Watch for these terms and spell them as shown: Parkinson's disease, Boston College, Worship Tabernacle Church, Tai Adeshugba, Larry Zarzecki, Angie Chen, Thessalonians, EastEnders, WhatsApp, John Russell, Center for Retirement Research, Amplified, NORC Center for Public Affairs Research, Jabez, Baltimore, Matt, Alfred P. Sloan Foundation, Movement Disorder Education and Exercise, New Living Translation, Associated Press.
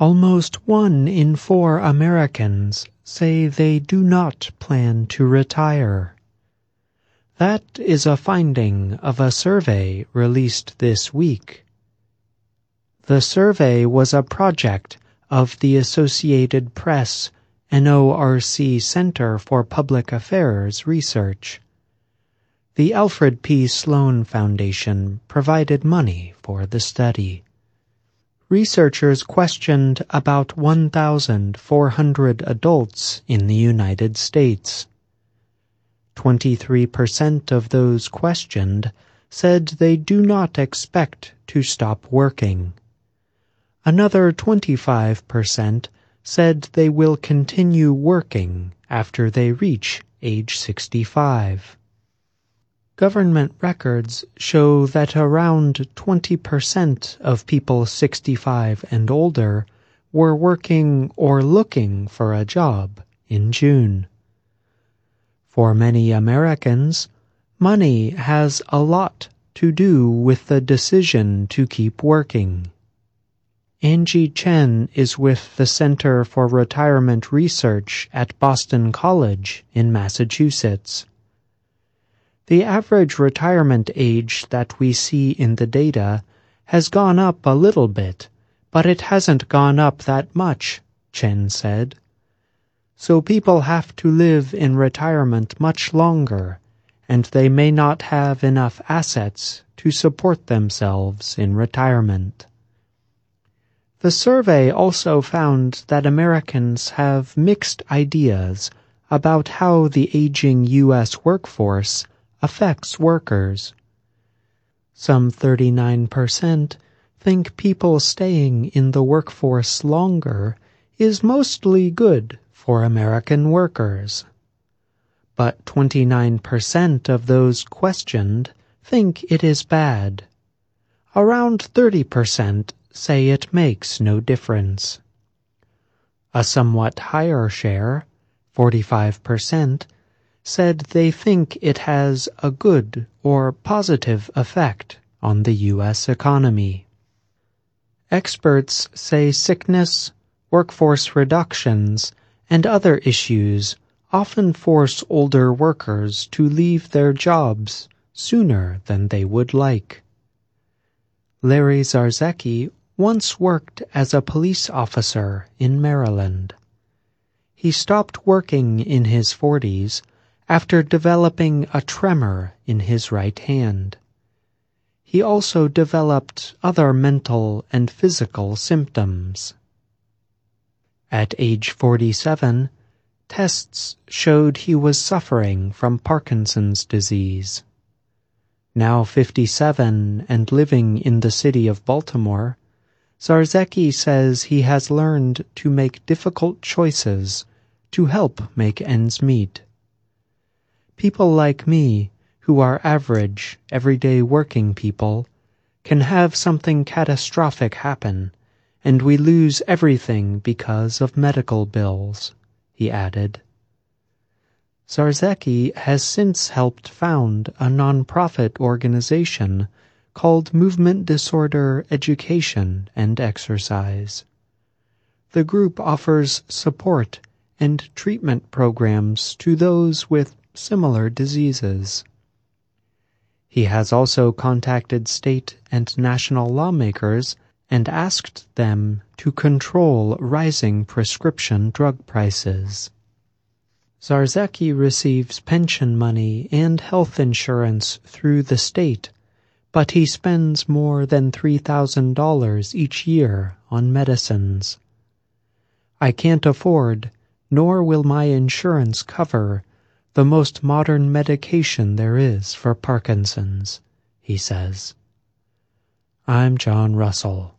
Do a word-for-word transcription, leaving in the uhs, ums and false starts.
Almost one in four Americans say they do not plan to retire. That is a finding of a survey released this week. The survey was a project of the Associated Press, N O R C Center for Public Affairs Research. The Alfred P. Sloan Foundation provided money for the study. Researchers questioned about one thousand four hundred adults in the United States. twenty-three percent of those questioned said they do not expect to stop working. Another twenty-five percent said they will continue working after they reach age sixty-five. Government records show that around twenty percent of people sixty-five and older were working or looking for a job in June. For many Americans, money has a lot to do with the decision to keep working. Angie Chen is with the Center for Retirement Research at Boston College in Massachusetts. The average retirement age that we see in the data has gone up a little bit, but it hasn't gone up that much, Chen said. So people have to live in retirement much longer, and they may not have enough assets to support themselves in retirement. The survey also found that Americans have mixed ideas about how the aging U S workforce affects workers. Some thirty-nine percent think people staying in the workforce longer is mostly good for American workers. But twenty-nine percent of those questioned think it is bad. Around thirty percent say it makes no difference. A somewhat higher share, forty-five percent, said they think it has a good or positive effect on the U S economy. Experts say sickness, workforce reductions, and other issues often force older workers to leave their jobs sooner than they would like. Larry Zarzecki once worked as a police officer in Maryland. He stopped working in his forties after developing a tremor in his right hand. He also developed other mental and physical symptoms. At age forty-seven, tests showed he was suffering from Parkinson's disease. Now fifty-seven and living in the city of Baltimore, Zarzecki says he has learned to make difficult choices to help make ends meet. People like me, who are average, everyday working people, can have something catastrophic happen, and we lose everything because of medical bills, he added. Zarzecki has since helped found a nonprofit organization called Movement Disorder Education and Exercise. The group offers support and treatment programs to those with similar diseases. He has also contacted state and national lawmakers and asked them to control rising prescription drug prices. Zarzecki receives pension money and health insurance through the state, but he spends more than three thousand dollars each year on medicines. I can't afford, nor will my insurance cover, the most modern medication there is for Parkinson's, he says. I'm John Russell.